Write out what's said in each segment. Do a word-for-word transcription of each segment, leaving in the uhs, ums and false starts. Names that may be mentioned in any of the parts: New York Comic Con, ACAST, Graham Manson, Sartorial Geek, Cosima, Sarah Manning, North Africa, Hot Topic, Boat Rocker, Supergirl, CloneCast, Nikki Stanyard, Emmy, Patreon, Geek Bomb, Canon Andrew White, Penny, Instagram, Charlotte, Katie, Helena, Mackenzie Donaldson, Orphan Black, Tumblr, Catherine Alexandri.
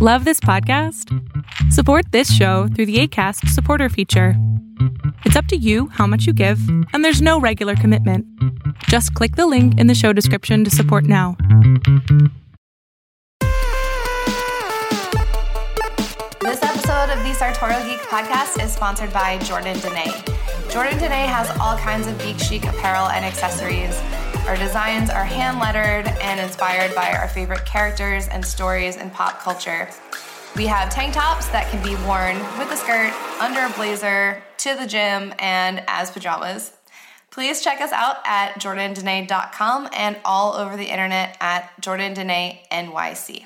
Love this podcast? Support this show through the ACAST supporter feature. It's up to you how much you give, and there's no regular commitment. Just click the link in the show description to support now. This episode of the Sartorial Geek podcast is sponsored by Jordandené. Jordandené has all kinds of geek chic apparel and accessories. Our designs are hand-lettered and inspired by our favorite characters and stories in pop culture. We have tank tops that can be worn with a skirt, under a blazer, to the gym, and as pajamas. Please check us out at jordandené dot com and all over the internet at jordandené N Y C.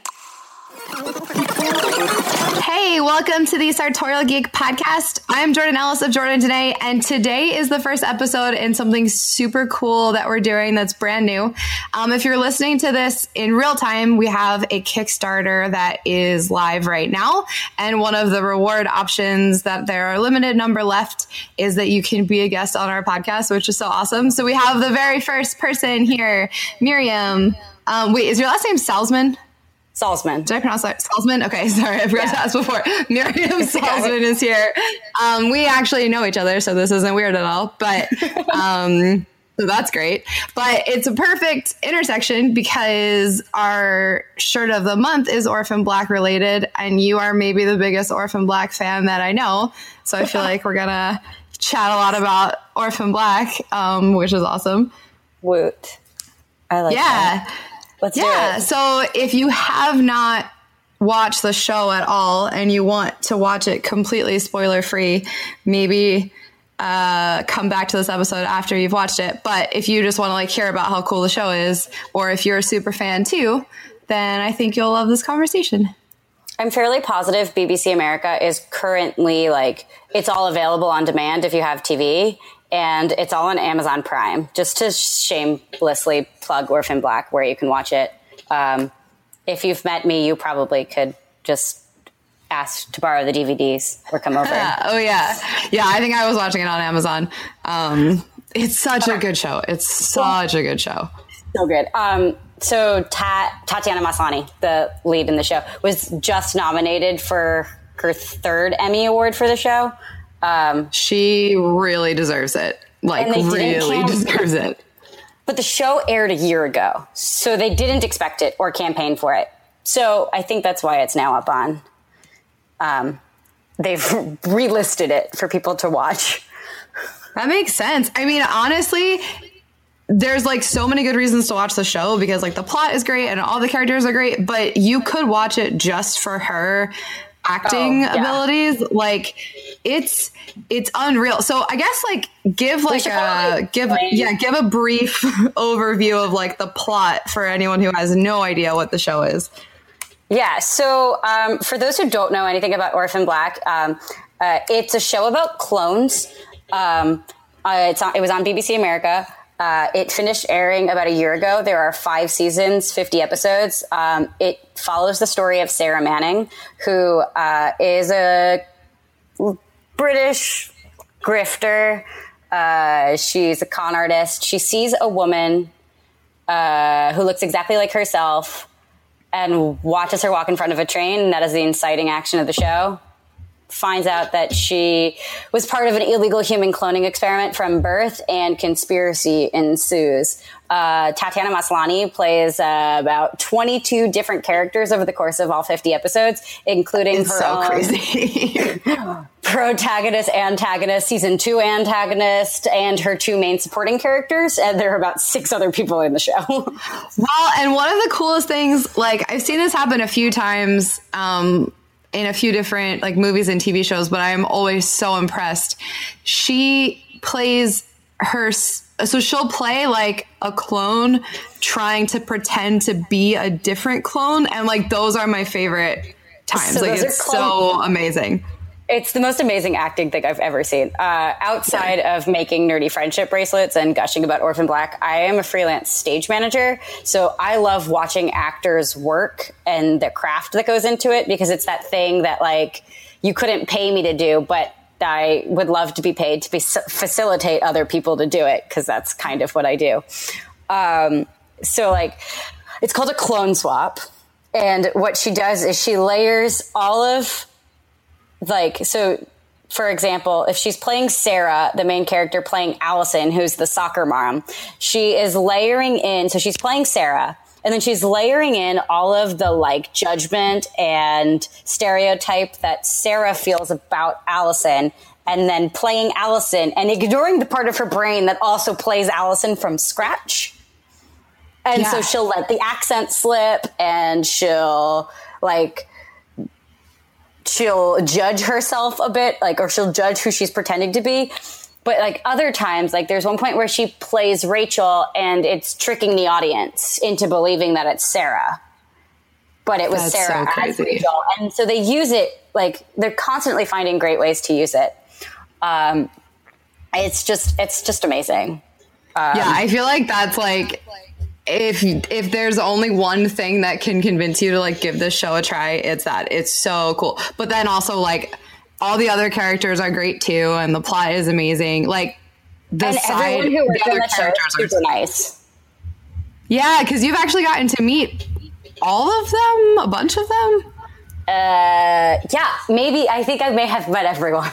Hey, welcome to the Sartorial Geek podcast. I'm Jordan Ellis of Jordandené, and today is the first episode in something super cool that we're doing that's brand new. Um, if you're listening to this in real time, we have a Kickstarter that is live right now, and one of the reward options that there are a limited number left is that you can be a guest on our podcast, which is so awesome. So we have the very first person here, Miriam. Um, wait, is your last name Salzman? Salzman. Did I pronounce that? Salzman? Okay, sorry. I forgot yeah. to ask before. Miriam Salzman is here. Um, we actually know each other, so this isn't weird at all. But um, so that's great. But it's a perfect intersection because our shirt of the month is Orphan Black related, and you are maybe the biggest Orphan Black fan that I know. So I feel like we're going to chat a lot about Orphan Black, um, which is awesome. Woot. I like yeah. that. Let's yeah, so if you have not watched the show at all and you want to watch it completely spoiler-free, maybe uh, come back to this episode after you've watched it. But if you just want to like hear about how cool the show is, or if you're a super fan too, then I think you'll love this conversation. I'm fairly positive B B C America is currently like, it's all available on demand if you have T V. And it's all on Amazon Prime, just to shamelessly plug Orphan Black where you can watch it. Um, if you've met me, you probably could just ask to borrow the D V Ds or come over. Oh, yeah. Yeah, I think I was watching it on Amazon. Um, it's such a good show. It's such a good show. So good. Um, so Ta- Tatiana Maslany, the lead in the show, was just nominated for her third Emmy Award for the show. Um, she really deserves it. Like, really camp- deserves it. But the show aired a year ago, so they didn't expect it or campaign for it. So I think that's why it's now up on. Um, they've relisted it for people to watch. That makes sense. I mean, honestly, there's like so many good reasons to watch the show because like the plot is great and all the characters are great, but you could watch it just for her acting oh, yeah. abilities. Like, it's it's unreal. So I guess like give like a give yeah give a brief overview of like the plot for anyone who has no idea what the show is. Yeah. So um, for those who don't know anything about Orphan Black, um, uh, it's a show about clones. Um, uh, it's on, it was on B B C America. Uh, it finished airing about a year ago. There are five seasons, fifty episodes. Um, it follows the story of Sarah Manning, who uh, is a British grifter. Uh, she's a con artist. She sees a woman uh, who looks exactly like herself and watches her walk in front of a train. And that is the inciting action of the show. Finds out that she was part of an illegal human cloning experiment from birth, and conspiracy ensues. Uh, Tatiana Maslany plays uh, about twenty-two different characters over the course of all fifty episodes, including it's her so own crazy. protagonist, antagonist, season two antagonist, and her two main supporting characters. And there are about six other people in the show. Well, and one of the coolest things, like I've seen this happen a few times, um, in a few different like movies and T V shows, but I'm always so impressed. She plays her, so she'll play like a clone trying to pretend to be a different clone. And like, those are my favorite times. So like it's clone- so amazing. It's the most amazing acting thing I've ever seen. Uh, outside yeah. of making nerdy friendship bracelets and gushing about Orphan Black, I am a freelance stage manager. So I love watching actors work and the craft that goes into it, because it's that thing that like you couldn't pay me to do, but I would love to be paid to be, facilitate other people to do it, because that's kind of what I do. Um, so like it's called a clone swap. And what she does is she layers all of, like, so for example, if she's playing Sarah, the main character playing Allison, who's the soccer mom, she is layering in. So she's playing Sarah, and then she's layering in all of the, like, judgment and stereotype that Sarah feels about Allison, and then playing Allison and ignoring the part of her brain that also plays Allison from scratch. And yeah. so she'll let the accent slip, and she'll, like, she'll judge herself a bit, like, or she'll judge who she's pretending to be. But, like, other times, like, there's one point where she plays Rachel, and it's tricking the audience into believing that it's Sarah. But it was That's Sarah so as Rachel. And so they use it, like, they're constantly finding great ways to use it. Um, it's just, it's just amazing. Um, yeah, I feel like that's, like... If if there's only one thing that can convince you to, like, give this show a try, it's that. It's so cool. But then also, like, all the other characters are great too, and the plot is amazing. Like, the and side, everyone who works the other the characters are super nice. Yeah, because you've actually gotten to meet all of them, a bunch of them. Uh, yeah, maybe I think I may have met everyone.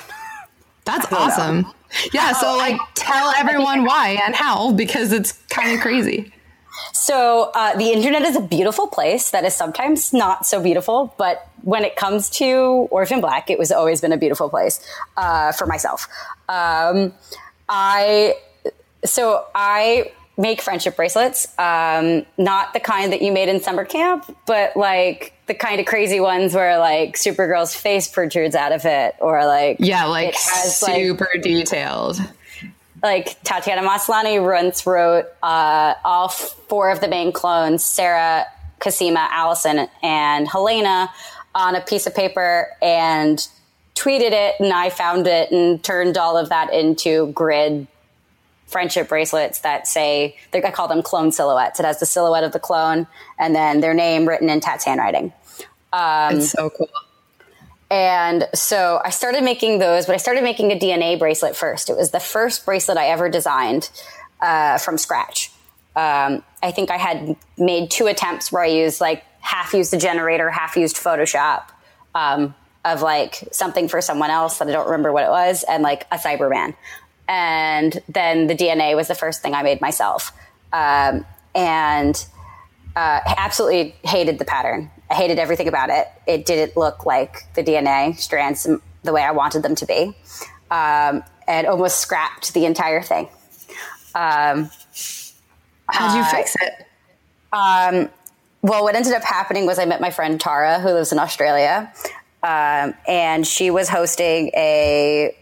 That's awesome. Know. Yeah, oh, so like, I, tell everyone why and how, because it's kind of crazy. So uh, the internet is a beautiful place that is sometimes not so beautiful, but when it comes to Orphan Black, it was always been a beautiful place uh, for myself. Um, I so I make friendship bracelets, um, not the kind that you made in summer camp, but like the kind of crazy ones where like Supergirl's face protrudes out of it, or like yeah, like it has, super like, detailed. Like, Tatiana Maslany once wrote uh, all four of the main clones, Sarah, Cosima, Allison, and Helena, on a piece of paper and tweeted it, and I found it and turned all of that into grid friendship bracelets that say, I call them clone silhouettes. It has the silhouette of the clone and then their name written in Tat's handwriting. Um, it's so cool. And so I started making those, but I started making a D N A bracelet first. It was the first bracelet I ever designed uh, from scratch. Um, I think I had made two attempts where I used like half used the generator, half used Photoshop um, of like something for someone else that I don't remember what it was, and like a Cyberman. And then the D N A was the first thing I made myself. Um, and uh, absolutely hated the pattern. I hated everything about it. It didn't look like the D N A strands the way I wanted them to be. Um, and almost scrapped the entire thing. Um, How'd you uh, fix it? Um, well, what ended up happening was I met my friend Tara, who lives in Australia. Um, and she was hosting a,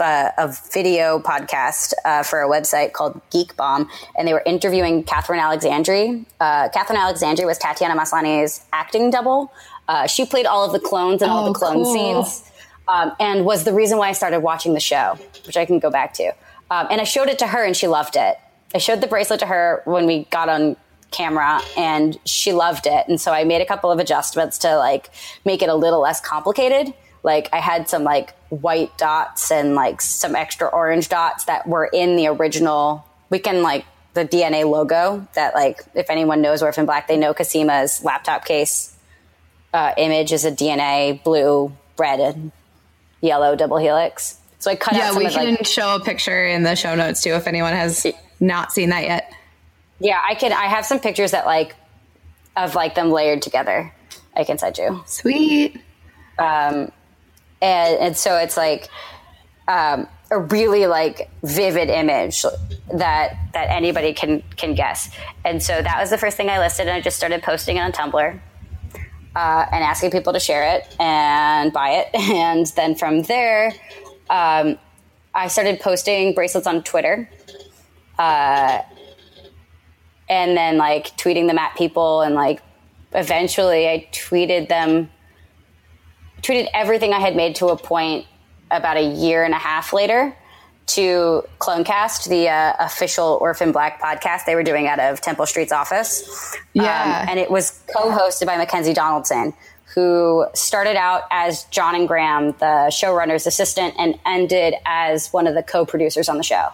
a, a video podcast uh, for a website called Geek Bomb, and they were interviewing Catherine Alexandri. Uh, Catherine Alexandri was Tatiana Maslany's acting double. Uh, she played all of the clones and oh, all the clone cool. scenes, um, and was the reason why I started watching the show, which I can go back to. Um, and I showed it to her, and she loved it. I showed the bracelet to her when we got on camera, and she loved it. And so I made a couple of adjustments to like make it a little less complicated. Like, I had some, like, white dots and, like, some extra orange dots that were in the original, we can, like, the D N A logo that, like, if anyone knows Orphan Black, they know Cosima's laptop case uh, image is a D N A blue, red, and yellow double helix. So I cut yeah, out some Yeah, we of, can like, show a picture in the show notes, too, if anyone has not seen that yet. Yeah, I can. I have some pictures that, like, of, like, them layered together. I can send you. Sweet. Um... And, and so it's like um, a really like vivid image that that anybody can can guess. And so that was the first thing I listed, and I just started posting it on Tumblr uh, and asking people to share it and buy it. And then from there, um, I started posting bracelets on Twitter, uh, and then like tweeting them at people, and like eventually I tweeted them. tweeted everything I had made to a point about a year and a half later to CloneCast, the uh, official Orphan Black podcast they were doing out of Temple Street's office. Yeah. Um, and it was co-hosted by Mackenzie Donaldson, who started out as John and Graham, the showrunner's assistant, and ended as one of the co-producers on the show.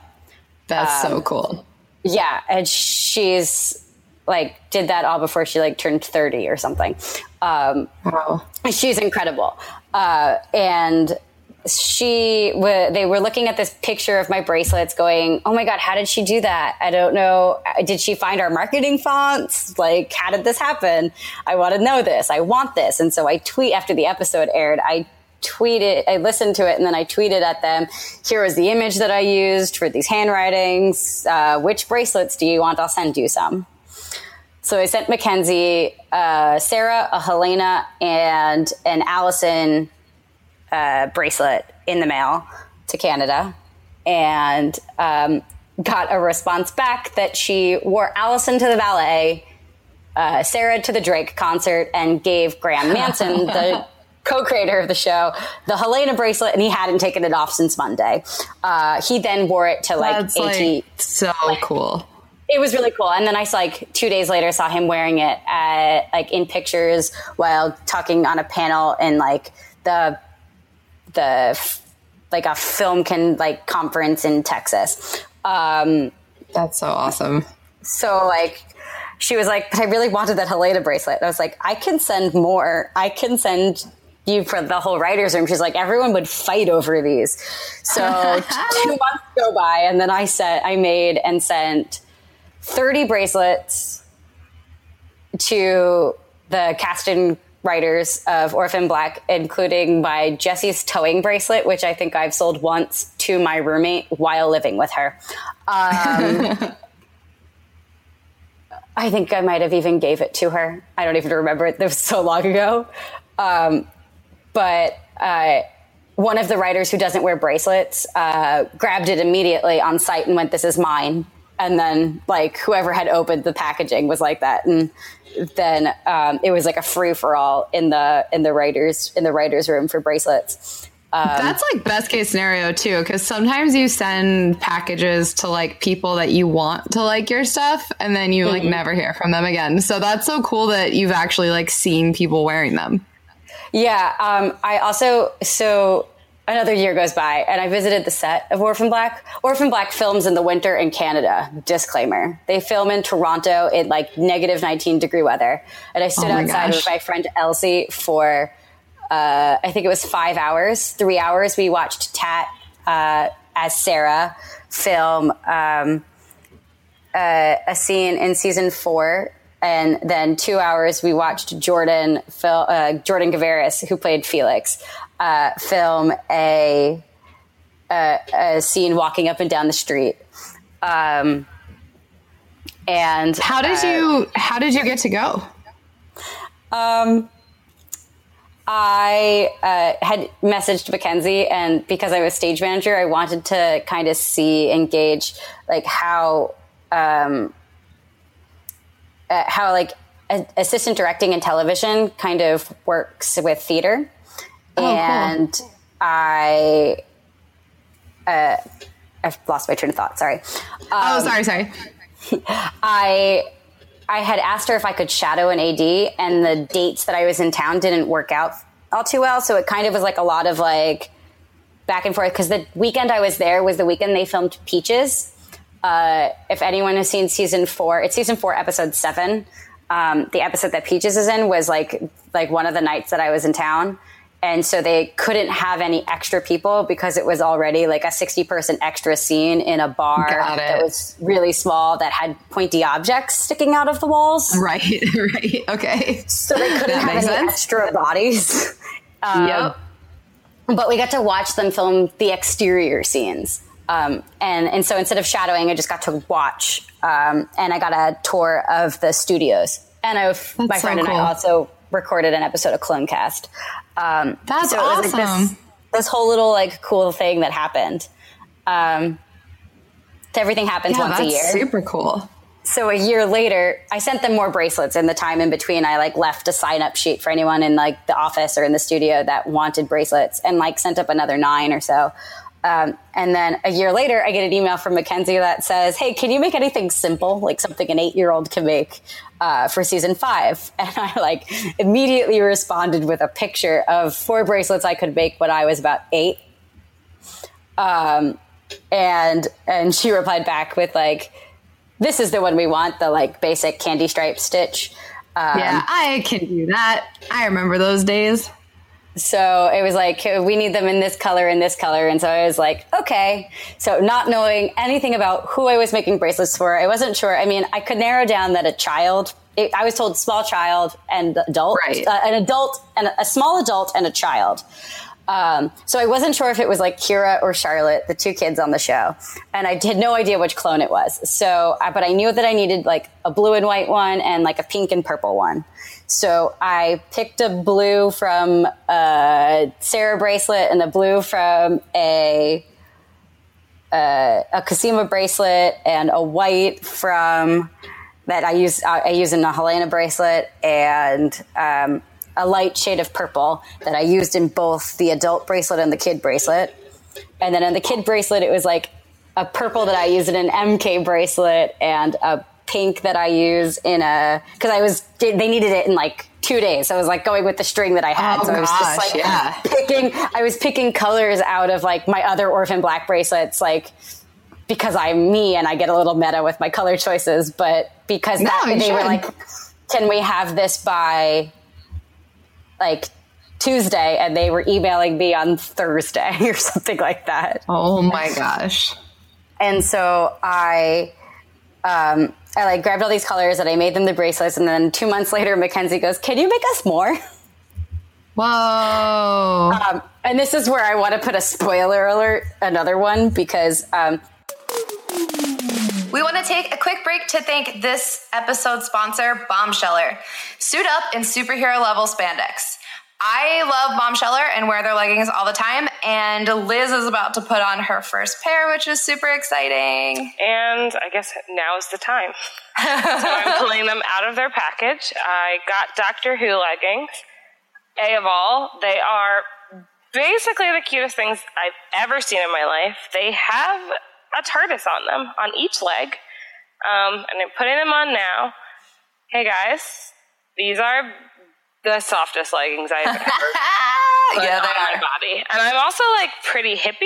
That's um, so cool. Yeah. And she's like did that all before she like turned thirty or something. Um, wow. She's incredible. Uh, and she, w- they were looking at this picture of my bracelets going, oh my God, how did she do that? I don't know. Did she find our marketing fonts? Like, how did this happen? I want to know this. I want this. And so I tweet after the episode aired, I tweeted, I listened to it and then I tweeted at them, here was the image that I used for these handwritings. Uh, which bracelets do you want? I'll send you some. So I sent Mackenzie, uh, Sarah, a Helena, and an Allison uh, bracelet in the mail to Canada, and um, got a response back that she wore Allison to the ballet, uh, Sarah to the Drake concert, and gave Graham Manson, the co-creator of the show, the Helena bracelet, and he hadn't taken it off since Monday. Uh, he then wore it to like That's eighty. Like, so like, cool. It was really cool. And then I, like, two days later saw him wearing it at, like, in pictures while talking on a panel in, like, the, the like, a film can, like, conference in Texas. Um, That's so awesome. So, like, she was like, but I really wanted that Helena bracelet. And I was like, I can send more. I can send you for the whole writer's room. She's like, everyone would fight over these. So two months go by, and then I set, I made and sent... thirty bracelets to the cast and writers of Orphan Black, including my Jessie's towing bracelet, which I think I've sold once to my roommate while living with her. Um, I think I might have even gave it to her. I don't even remember it. That was so long ago. Um, but uh, one of the writers who doesn't wear bracelets uh, grabbed it immediately on site and went, this is mine. And then, like, whoever had opened the packaging was like that, and then um, it was like a free for all in the in the writers in the writers room for bracelets. Um, That's like best case scenario too, because sometimes you send packages to like people that you want to like your stuff, and then you like mm-hmm. never hear from them again. So that's so cool that you've actually like seen people wearing them. Yeah, um, I also so. Another year goes by, and I visited the set of Orphan Black. Orphan Black films in the winter in Canada. Disclaimer. They film in Toronto in, like, negative nineteen degree weather. And I stood oh outside gosh. with my friend Elsie for, uh, I think it was five hours, three hours. We watched Tat uh, as Sarah film um, uh, a scene in season four. And then two hours, we watched Jordan, Phil, uh, Jordan Gavaris, who played Felix, Uh, film a, a a scene walking up and down the street, um, and how did uh, you how did you get to go? Um, I uh, had messaged Mackenzie, and because I was stage manager, I wanted to kind of see and gauge like how um, uh, how like a- assistant directing in television kind of works with theater. Oh, and cool. I, uh, I've lost my train of thought. Sorry. Um, oh, sorry, sorry. I, I had asked her if I could shadow an A D, and the dates that I was in town didn't work out all too well. So it kind of was like a lot of like back and forth. Cause the weekend I was there was the weekend they filmed Peaches. Uh, if anyone has seen season four, it's season four, episode seven. Um, the episode that Peaches is in was like, like one of the nights that I was in town. And so they couldn't have any extra people because it was already like a sixty person extra scene in a bar that was really small that had pointy objects sticking out of the walls. Right, right. Okay. So they couldn't have any sense. extra bodies. Um, yep. But we got to watch them film the exterior scenes. Um, and, and so instead of shadowing, I just got to watch. Um, and I got a tour of the studios. And I, my friend so cool. and I also recorded an episode of CloneCast. Um, That's so awesome. It was like this, this whole little like cool thing that happened. Um, everything happens yeah, once that's a year. Super cool. So a year later, I sent them more bracelets in the time in between. I like left a sign up sheet for anyone in like the office or in the studio that wanted bracelets, and like sent up another nine or so. Um, and then a year later, I get an email from Mackenzie that says, hey, can you make anything simple, like something an eight-year-old can make uh, for season five? And I like immediately responded with a picture of four bracelets I could make when I was about eight. Um, and and she replied back with like, this is the one we want, the like basic candy stripe stitch. Um, yeah, I can do that. I remember those days. So it was like, we need them in this color, in this color. And so I was like, okay. So not knowing anything about who I was making bracelets for, I wasn't sure. I mean, I could narrow down that a child, it, I was told small child and adult, right. uh, an adult and a small adult and a child. Um, so I wasn't sure if it was like Kira or Charlotte, the two kids on the show. And I had no idea which clone it was. So, but I knew that I needed like a blue and white one and like a pink and purple one. So I picked a blue from a Sarah bracelet and a blue from a, a, a Cosima bracelet and a white from that I use, I use in a Helena bracelet, and, um, a light shade of purple that I used in both the adult bracelet and the kid bracelet. And then in the kid bracelet, it was like a purple that I used in an M K bracelet and a pink that I use in a, cause I was, they needed it in like two days. So I was like going with the string that I had. Oh, so I was gosh, just like yeah. picking, I was picking colors out of like my other Orphan Black bracelets, like because I'm me and I get a little meta with my color choices, but because no, that, they should. Were like, can we have this by like Tuesday, and they were emailing me on Thursday or something like that. Oh my gosh. And so I, um, I like grabbed all these colors and I made them the bracelets. And then two months later, Mackenzie goes, can you make us more? Whoa. Um, and this is where I want to put a spoiler alert, another one, because, um, we want to take a quick break to thank this episode's sponsor, Bombsheller. Suit up in superhero-level spandex. I love Bombsheller and wear their leggings all the time, and Liz is about to put on her first pair, which is super exciting. And I guess now is the time. So I'm pulling them out of their package. I got Doctor Who leggings. A of all, they are basically the cutest things I've ever seen in my life. They have a TARDIS on them, on each leg. Um, and I'm putting them on now. Hey guys, these are the softest leggings I've ever put yeah, they on are. My body. And I'm also like pretty hippie.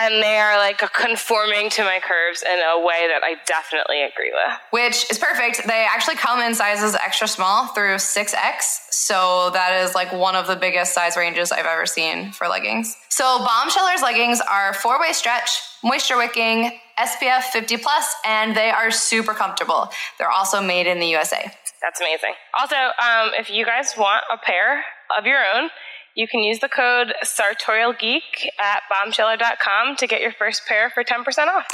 And they are like conforming to my curves in a way that I definitely agree with. Which is perfect. They actually come in sizes extra small through six X. So that is like one of the biggest size ranges I've ever seen for leggings. So Bombsheller's leggings are four-way stretch, moisture wicking, S P F fifty plus, and they are super comfortable. They're also made in the U S A. That's amazing. Also, um, if you guys want a pair of your own, you can use the code Sartorial Geek at bombsheller dot com to get your first pair for ten percent off.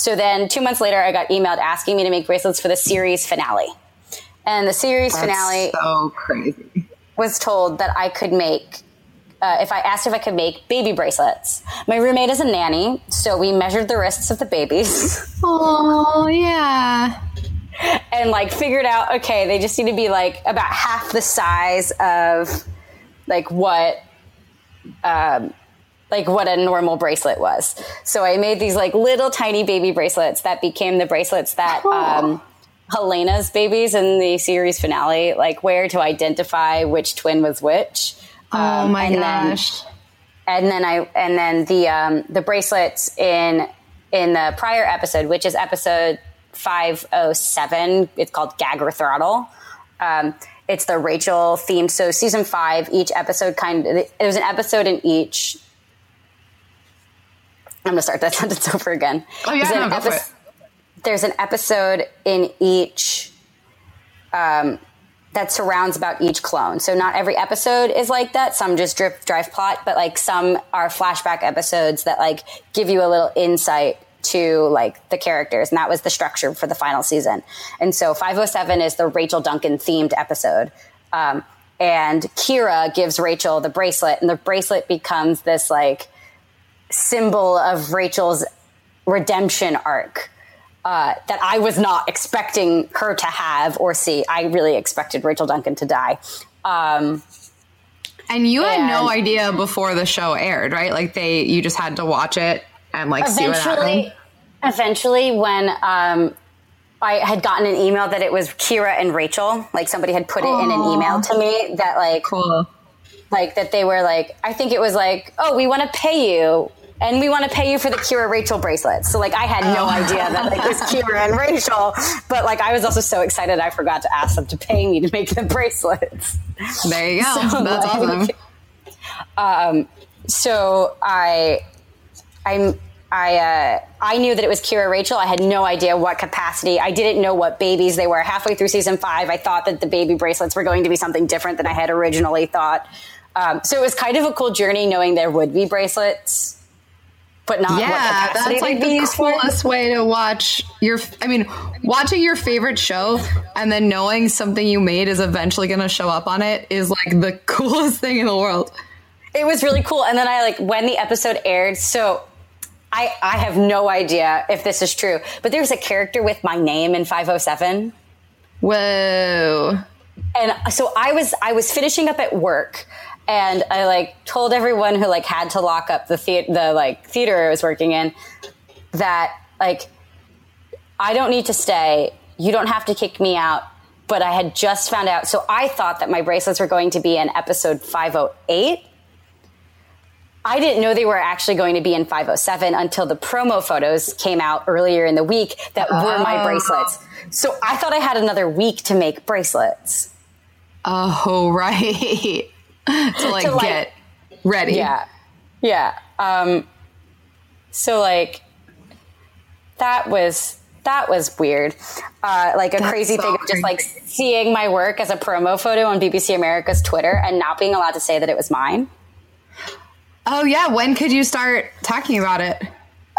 So then two months later, I got emailed asking me to make bracelets for the series finale. And the series That's finale so crazy. Was told that I could make, uh, if I asked if I could make baby bracelets. My roommate is a nanny, so we measured the wrists of the babies. Oh, yeah. And like figured out, okay, they just need to be like about half the size of like what, um, like what a normal bracelet was. So I made these like little tiny baby bracelets that became the bracelets that cool. um, Helena's babies in the series finale like wear to identify which twin was which. Um, oh my and gosh! Then, and then I and then the um, the bracelets in in the prior episode, which is episode five oh seven. It's called Gag or Throttle. Um, it's the Rachel theme. So season five, each episode kind of, there's an episode in each. I'm going to start that sentence over again. Oh yeah, there's, no, an epi- go for it. There's an episode in each um, that surrounds about each clone. So not every episode is like that. Some just drip drive plot, but like some are flashback episodes that like give you a little insight to like the characters, and that was the structure for the final season. And so five oh seven is the Rachel Duncan themed episode. Um, and Kira gives Rachel the bracelet, and the bracelet becomes this like symbol of Rachel's redemption arc uh, that I was not expecting her to have or see. I really expected Rachel Duncan to die. Um, and you had and- no idea before the show aired, right? Like they, you just had to watch it and like eventually, see what happened. Eventually, when um, I had gotten an email that it was Kira and Rachel, like somebody had put Aww. It in an email to me that like, cool. like that they were like, I think it was like, oh, we want to pay you And we want to pay you for the Kira Rachel bracelets. So, like, I had no oh. idea that like, it was Kira and Rachel. But, like, I was also so excited I forgot to ask them to pay me to make the bracelets. There you go. So, That's like, awesome. Um, so I, I'm, I, uh, I knew that it was Kira Rachel. I had no idea what capacity. I didn't know what babies they were. Halfway through season five, I thought that the baby bracelets were going to be something different than I had originally thought. Um, so it was kind of a cool journey knowing there would be bracelets. But not yeah, what capacity that's like the coolest for. Way to watch your. I mean, watching your favorite show and then knowing something you made is eventually going to show up on it is like the coolest thing in the world. It was really cool, and then I like when the episode aired. So I I have no idea if this is true, but there's a character with my name in five oh seven. Whoa! And so I was I was finishing up at work. And I, like, told everyone who, like, had to lock up the, the, the like, theater I was working in that, like, I don't need to stay. You don't have to kick me out. But I had just found out. So I thought that my bracelets were going to be in episode five oh eight. I didn't know they were actually going to be in five oh seven until the promo photos came out earlier in the week that oh. were my bracelets. So I thought I had another week to make bracelets. Oh, right. to like, to like get ready. Yeah. Yeah. Um, so like that was, that was weird. Uh, like a That's crazy so thing of just like seeing my work as a promo photo on B B C America's Twitter and not being allowed to say that it was mine. Oh yeah. When could you start talking about it?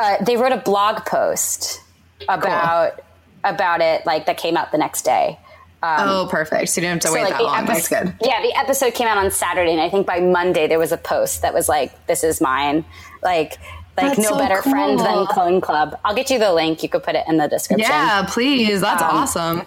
Uh, they wrote a blog post about, cool. about it. Like that came out the next day. Um, oh, perfect. So you didn't have to so wait like that long. Epi- That's good. Yeah, the episode came out on Saturday, and I think by Monday there was a post that was like, this is mine. Like, like That's no so better cool. friend than Clone Club. I'll get you the link. You could put it in the description. Yeah, please. That's um, awesome.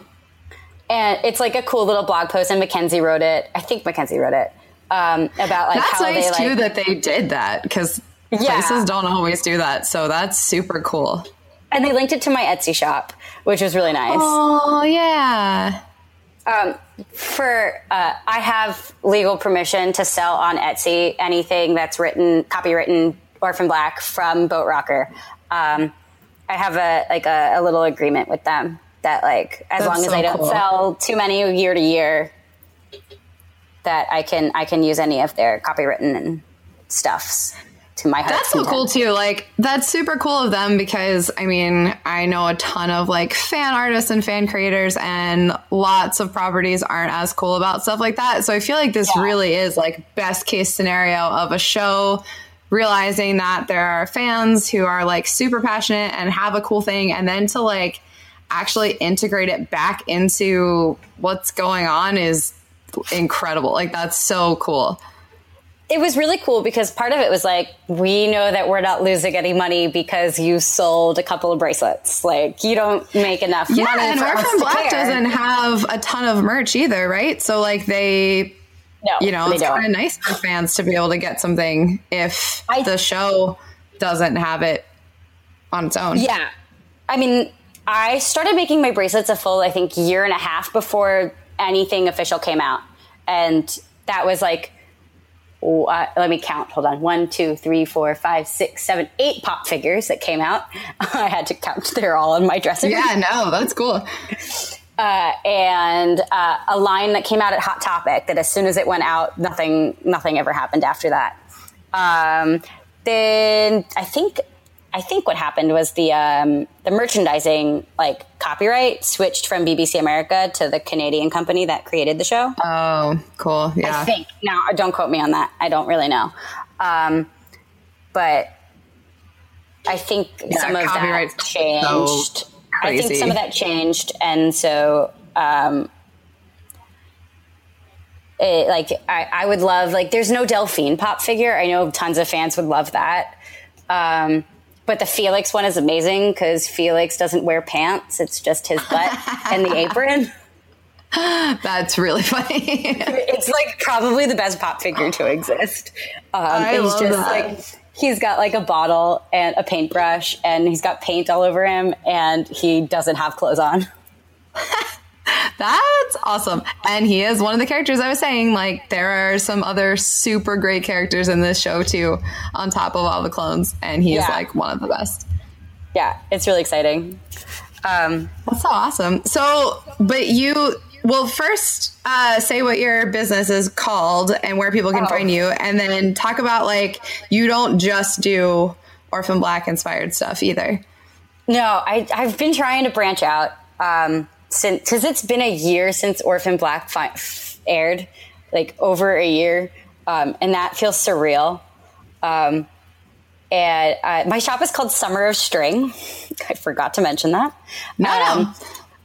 And it's like a cool little blog post, and Mackenzie wrote it. I think Mackenzie wrote it. Um, about like That's how nice, they, like, too, that they did that, because yeah. places don't always do that. So that's super cool. And they linked it to my Etsy shop, which was really nice. Oh, yeah. Um, for, uh, I have legal permission to sell on Etsy anything that's written, copywritten Orphan Black from Boat Rocker. Um, I have a, like a, a little agreement with them that like, as that's long as so I don't cool. sell too many year to year that I can, I can use any of their copywritten and stuffs. My that's so cool too. Like that's super cool of them because I mean I know a ton of like fan artists and fan creators and lots of properties aren't as cool about stuff like that. So I feel like this yeah. really is like best case scenario of a show realizing that there are fans who are like super passionate and have a cool thing and then to like actually integrate it back into what's going on is incredible. Like that's so cool. It was really cool because part of it was like, we know that we're not losing any money because you sold a couple of bracelets. Like, you don't make enough yeah, money. Yeah, and Orphan Black doesn't have a ton of merch either, right? So, like, they, no, you know, they it's kind of nice for fans to be able to get something if I, the show doesn't have it on its own. Yeah. I mean, I started making my bracelets a full, I think, year and a half before anything official came out. And that was like, Oh, uh, let me count. Hold on. One, two, three, four, five, six, seven, eight pop figures that came out. I had to count. They're all on my dresser. Yeah, no, that's cool. Uh, and uh, a line that came out at Hot Topic that as soon as it went out, nothing, nothing ever happened after that. Um, then I think, I think what happened was the um, the merchandising like copyright switched from B B C America to the Canadian company that created the show. Oh, cool! Yeah, I think. Now, don't quote me on that. I don't really know, um, but I think yeah, some of that changed. So I think some of that changed, and so um, it, like I, I would love like there's no Delphine pop figure. I know tons of fans would love that. Um, But the Felix one is amazing because Felix doesn't wear pants. It's just his butt and the apron. That's really funny. It's like probably the best pop figure to exist. Um, I he's love just that. Like he's got like a bottle and a paintbrush and he's got paint all over him and he doesn't have clothes on. That's awesome. And he is one of the characters I was saying, like, there are some other super great characters in this show, too, on top of all the clones. And he yeah. is, like, one of the best. Yeah, it's really exciting. Um, That's so awesome. So, but you... Well, first, uh, say what your business is called and where people can oh. find you. And then talk about, like, you don't just do Orphan Black inspired stuff either. No, I, I've been trying to branch out um, since, because it's been a year since Orphan Black fi- aired, like over a year. Um, and that feels surreal. Um, and uh, my shop is called Summer of String. I forgot to mention that. No, um, no.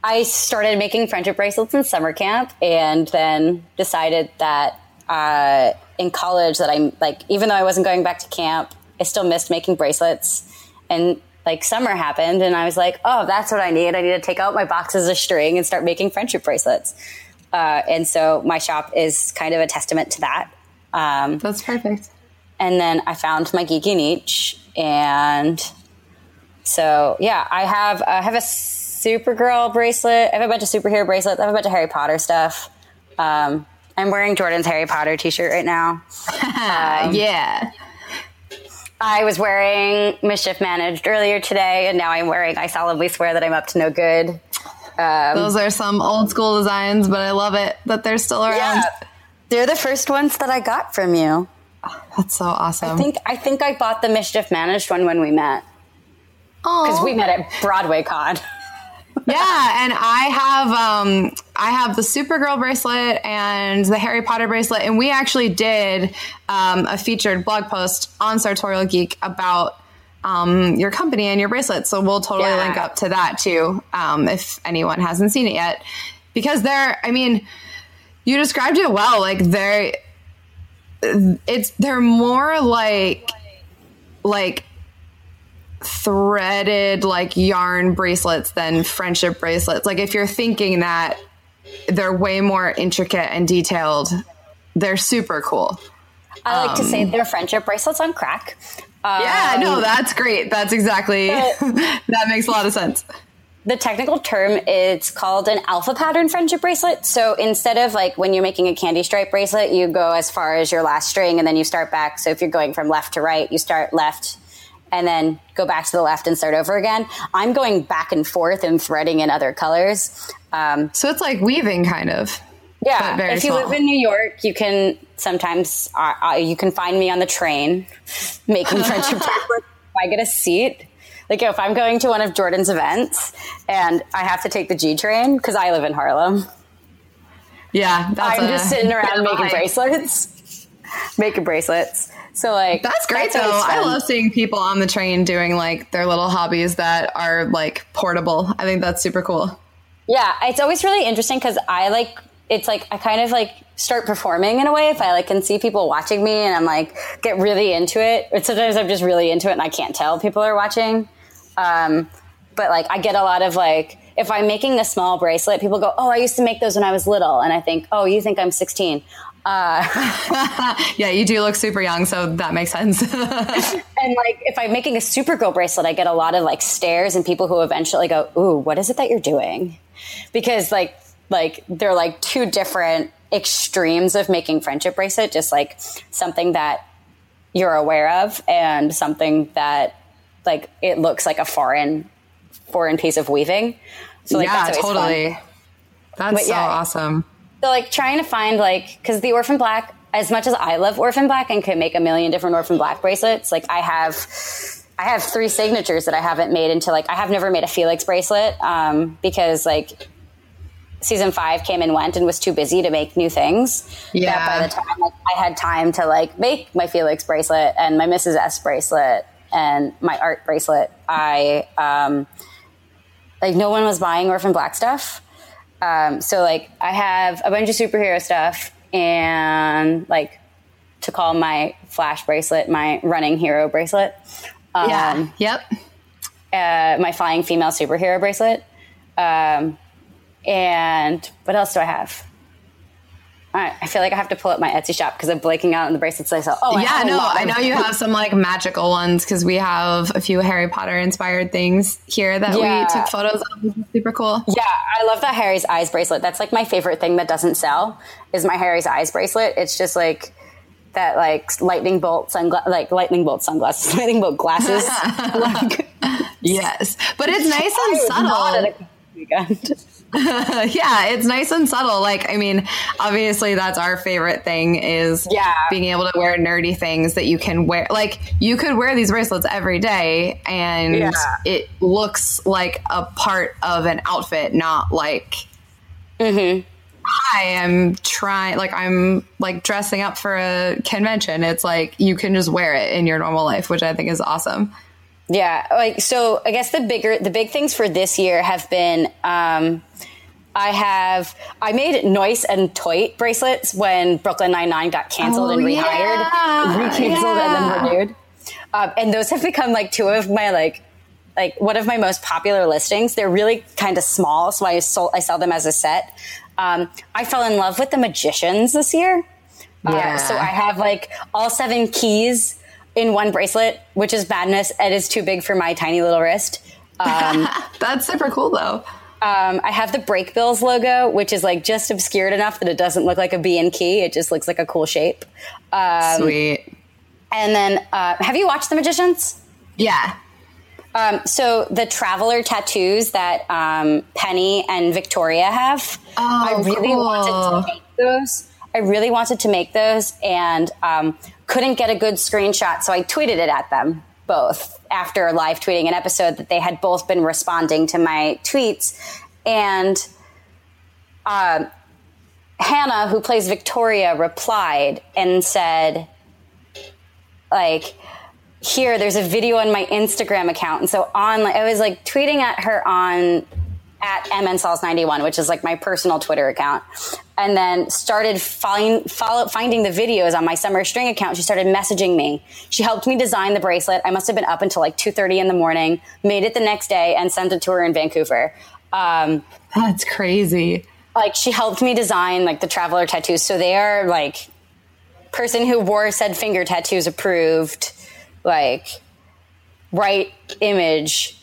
I started making friendship bracelets in summer camp and then decided that uh, in college that I'm like, even though I wasn't going back to camp, I still missed making bracelets. And like summer happened and I was like, oh, that's what I need. I need to take out my boxes of string and start making friendship bracelets. Uh, and so my shop is kind of a testament to that. Um, that's perfect. And then I found my geeky niche. And so, yeah, I have, I have a Supergirl bracelet. I have a bunch of superhero bracelets. I have a bunch of Harry Potter stuff. Um, I'm wearing Jordan's Harry Potter t-shirt right now. Um, yeah. I was wearing Mischief Managed earlier today, and now I'm wearing I Solemnly Swear That I'm Up to No Good. Um, Those are some old school designs, but I love it that they're still around. Yeah, they're the first ones that I got from you. Oh, that's so awesome. I think I think I bought the Mischief Managed one when we met. Oh. Because we met at BroadwayCon. Yeah, and I have um, I have the Supergirl bracelet and the Harry Potter bracelet, and we actually did um, a featured blog post on Sartorial Geek about um, your company and your bracelet, so we'll totally yeah. link up to that, too, um, if anyone hasn't seen it yet. Because they're, I mean, you described it well, like, they're, it's, they're more like, like, threaded like yarn bracelets than friendship bracelets. Like if you're thinking that, they're way more intricate and detailed. They're super cool. I like um, to say they're friendship bracelets on crack. Um, yeah, no, that's great. That's exactly, but, that makes a lot of sense. The technical term, it's called an alpha pattern friendship bracelet. So instead of like when you're making a candy stripe bracelet, you go as far as your last string and then you start back. So if you're going from left to right, you start left and then go back to the left and start over again. I'm going back and forth and threading in other colors. Um, so it's like weaving kind of. Yeah. If you small. live in New York, you can sometimes, uh, uh, you can find me on the train making friendship backwards. If I get a seat, like if I'm going to one of Jordan's events and I have to take the G train because I live in Harlem. Yeah. That's I'm a, just sitting around making bracelets, making bracelets. So like that's great that's though. I love seeing people on the train doing like their little hobbies that are like portable. I think that's super cool. Yeah, it's always really interesting because I like it's like I kind of like start performing in a way if I like can see people watching me and I'm like get really into it. Or sometimes I'm just really into it and I can't tell people are watching. Um, but like I get a lot of like if I'm making a small bracelet, people go, "Oh, I used to make those when I was little," and I think, "Oh, you think I'm sixteen." Uh, yeah, you do look super young, so that makes sense. And like, if I'm making a Supergirl bracelet, I get a lot of like stares and people who eventually go, "Ooh, what is it that you're doing?" Because like, like they're like two different extremes of making friendship bracelet, just like something that you're aware of and something that like it looks like a foreign, foreign piece of weaving. So like, yeah, that's totally. Fun. That's but, so yeah, awesome. So, like, trying to find, like, because the Orphan Black, as much as I love Orphan Black and can make a million different Orphan Black bracelets, like, I have I have three signatures that I haven't made into, like, I have never made a Felix bracelet um, because, like, season five came and went and was too busy to make new things. Yeah. That by the time like, I had time to, like, make my Felix bracelet and my Missus S bracelet and my art bracelet, I, um, like, no one was buying Orphan Black stuff. Um, so, like, I have a bunch of superhero stuff and, like, to call my Flash bracelet, my running hero bracelet. Um, yeah, yep. Uh, my flying female superhero bracelet. Um, and what else do I have? I, I feel like I have to pull up my Etsy shop because I'm blanking out on the bracelets I saw. Oh, I yeah, no, I know you have some like magical ones because we have a few Harry Potter inspired things here that yeah. we took photos of, which is super cool. Yeah, I love the Harry's eyes bracelet. That's like my favorite thing that doesn't sell is my Harry's eyes bracelet. It's just like that, like lightning bolt sunglasses, like lightning bolt sunglasses, lightning bolt glasses. like, yes, but it's nice and subtle. Yeah, it's nice and subtle. Like, I mean, obviously that's our favorite thing is yeah. being able to wear nerdy things that you can wear. Like, you could wear these bracelets every day and yeah. it looks like a part of an outfit, not like, mm-hmm. I am trying, like, I'm like dressing up for a convention. It's like, you can just wear it in your normal life, which I think is awesome. Yeah, like so I guess the bigger the big things for this year have been um, I have I made Noise and Toit bracelets when Brooklyn Nine-Nine got canceled oh, and rehired, yeah. re-canceled yeah. and then renewed. Um, and those have become like two of my like like one of my most popular listings. They're really kind of small, so I sold I sell them as a set. Um, I fell in love with The Magicians this year. Yeah. Um, so I have like all seven keys in one bracelet, which is madness. It is too big for my tiny little wrist. Um, That's super cool, though. Um, I have the Break Bills logo, which is like just obscured enough that it doesn't look like a B and key. It just looks like a cool shape. Um, Sweet. And then, uh, have you watched The Magicians? Yeah. Um, so the traveler tattoos that um, Penny and Victoria have, oh, I really cool. wanted to make those. I really wanted to make those, and um, couldn't get a good screenshot, so I tweeted it at them both after live tweeting an episode that they had both been responding to my tweets. And um, Hannah, who plays Victoria, replied and said, like, here, there's a video on my Instagram account. And so on, like, I was, like, tweeting at her on at M N Sals ninety-one, which is, like, my personal Twitter account. And then started find, follow, finding the videos on my Summer of String account. She started messaging me. She helped me design the bracelet. I must have been up until like two thirty in the morning, made it the next day, and sent it to her in Vancouver. Um, That's crazy. Like, she helped me design like the traveler tattoos. So they are like person who wore said finger tattoos approved, like right image.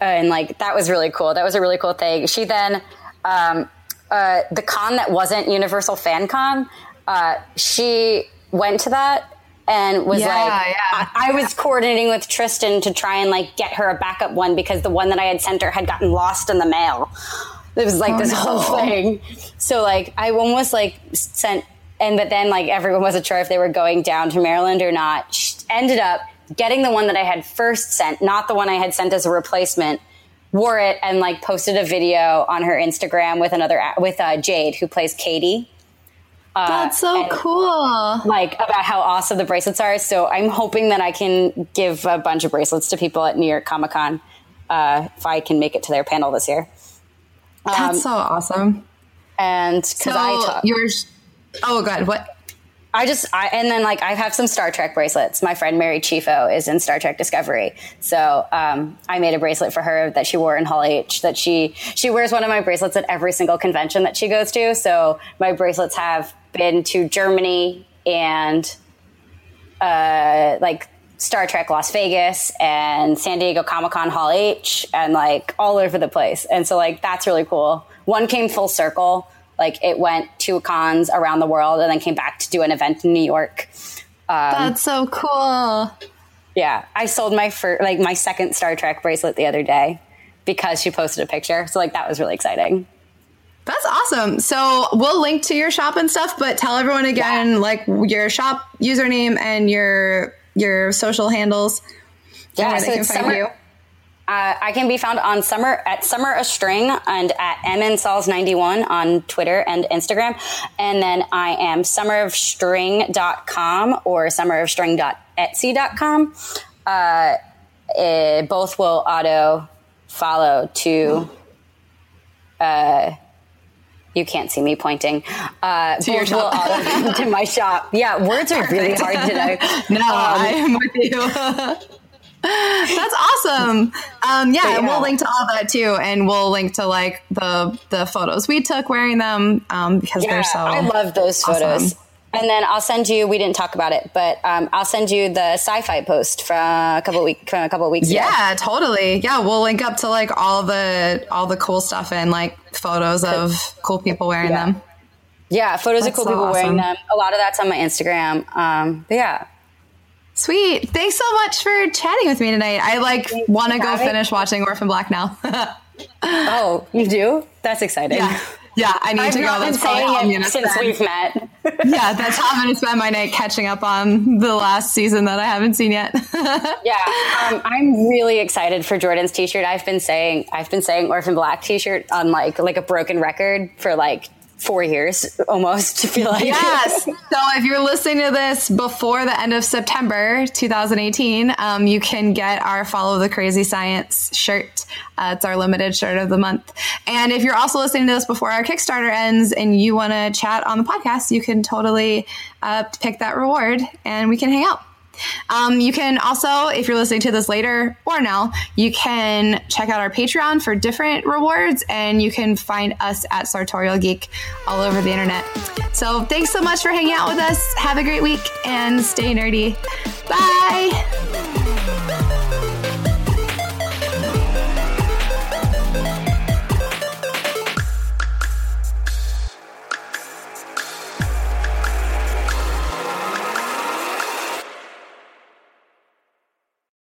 Uh, and like, that was really cool. That was a really cool thing. She then, um, Uh, the con that wasn't Universal Fan Con, uh, she went to that and was yeah, like, yeah. I, I was coordinating with Tristan to try and like get her a backup one because the one that I had sent her had gotten lost in the mail. It was like oh, this no. whole thing. So like I almost like sent, and but then like everyone wasn't sure if they were going down to Maryland or not. She ended up getting the one that I had first sent, not the one I had sent as a replacement. Wore it and like posted a video on her Instagram with another with uh, Jade, who plays Katie. Uh, That's so and, cool! Like about how awesome the bracelets are. So I'm hoping that I can give a bunch of bracelets to people at New York Comic Con uh, if I can make it to their panel this year. Um, That's so awesome! And because so I talk, you're oh god, what I just I, and then like I have some Star Trek bracelets. My friend Mary Chifo is in Star Trek Discovery, so um, I made a bracelet for her that she wore in Hall H. That she she wears one of my bracelets at every single convention that she goes to. So my bracelets have been to Germany and uh, like Star Trek Las Vegas and San Diego Comic-Con Hall H and like all over the place. And so like that's really cool. One came full circle. Like, it went to cons around the world and then came back to do an event in New York. Um, That's so cool. Yeah. I sold my first, like, my second Star Trek bracelet the other day because she posted a picture. So, like, that was really exciting. That's awesome. So we'll link to your shop and stuff, but tell everyone again, yeah. like, your shop username and your your social handles. Yeah, so they can it's find summer- you. Uh, I can be found on Summer at Summer of String and at M N Sals ninety-one on Twitter and Instagram. And then I am summer of string dot com or summer of string dot etsy dot com. Uh, it, both will auto follow to, uh, you can't see me pointing, uh, to, your will auto to my shop. Yeah. Words are really hard today. No, um, I am with you. That's awesome. Um, yeah, yeah, and we'll link to all that too, and we'll link to like the the photos we took wearing them um, because yeah, they're so. I love those photos. Awesome. And then I'll send you. We didn't talk about it, but um, I'll send you the sci-fi post from a couple of week from a couple of weeks. Yeah, ago. Yeah, totally. Yeah, we'll link up to like all the all the cool stuff and like photos of cool people wearing yeah. them. Yeah, photos that's of cool so people awesome. Wearing them. A lot of that's on my Instagram. Um, but yeah. Sweet. Thanks so much for chatting with me tonight. I like want to go finish watching Orphan Black now. Oh, you do? That's exciting. Yeah, yeah I need I've to go. That's probably how I'm gonna spend. Since we've met. Yeah, that's how I'm going to spend my night catching up on the last season that I haven't seen yet. Yeah, um, I'm really excited for Jordan's t-shirt. I've been saying I've been saying Orphan Black t-shirt on like like a broken record for like four years almost, I feel like. Yes. So if you're listening to this before the end of September two thousand eighteen, um, you can get our Follow the Crazy Science shirt. Uh, it's our limited shirt of the month. And if you're also listening to this before our Kickstarter ends and you want to chat on the podcast, you can totally uh, pick that reward and we can hang out. Um, you can also, if you're listening to this later or now, you can check out our Patreon for different rewards, and you can find us at Sartorial Geek all over the internet. So thanks so much for hanging out with us. Have a great week and stay nerdy. Bye.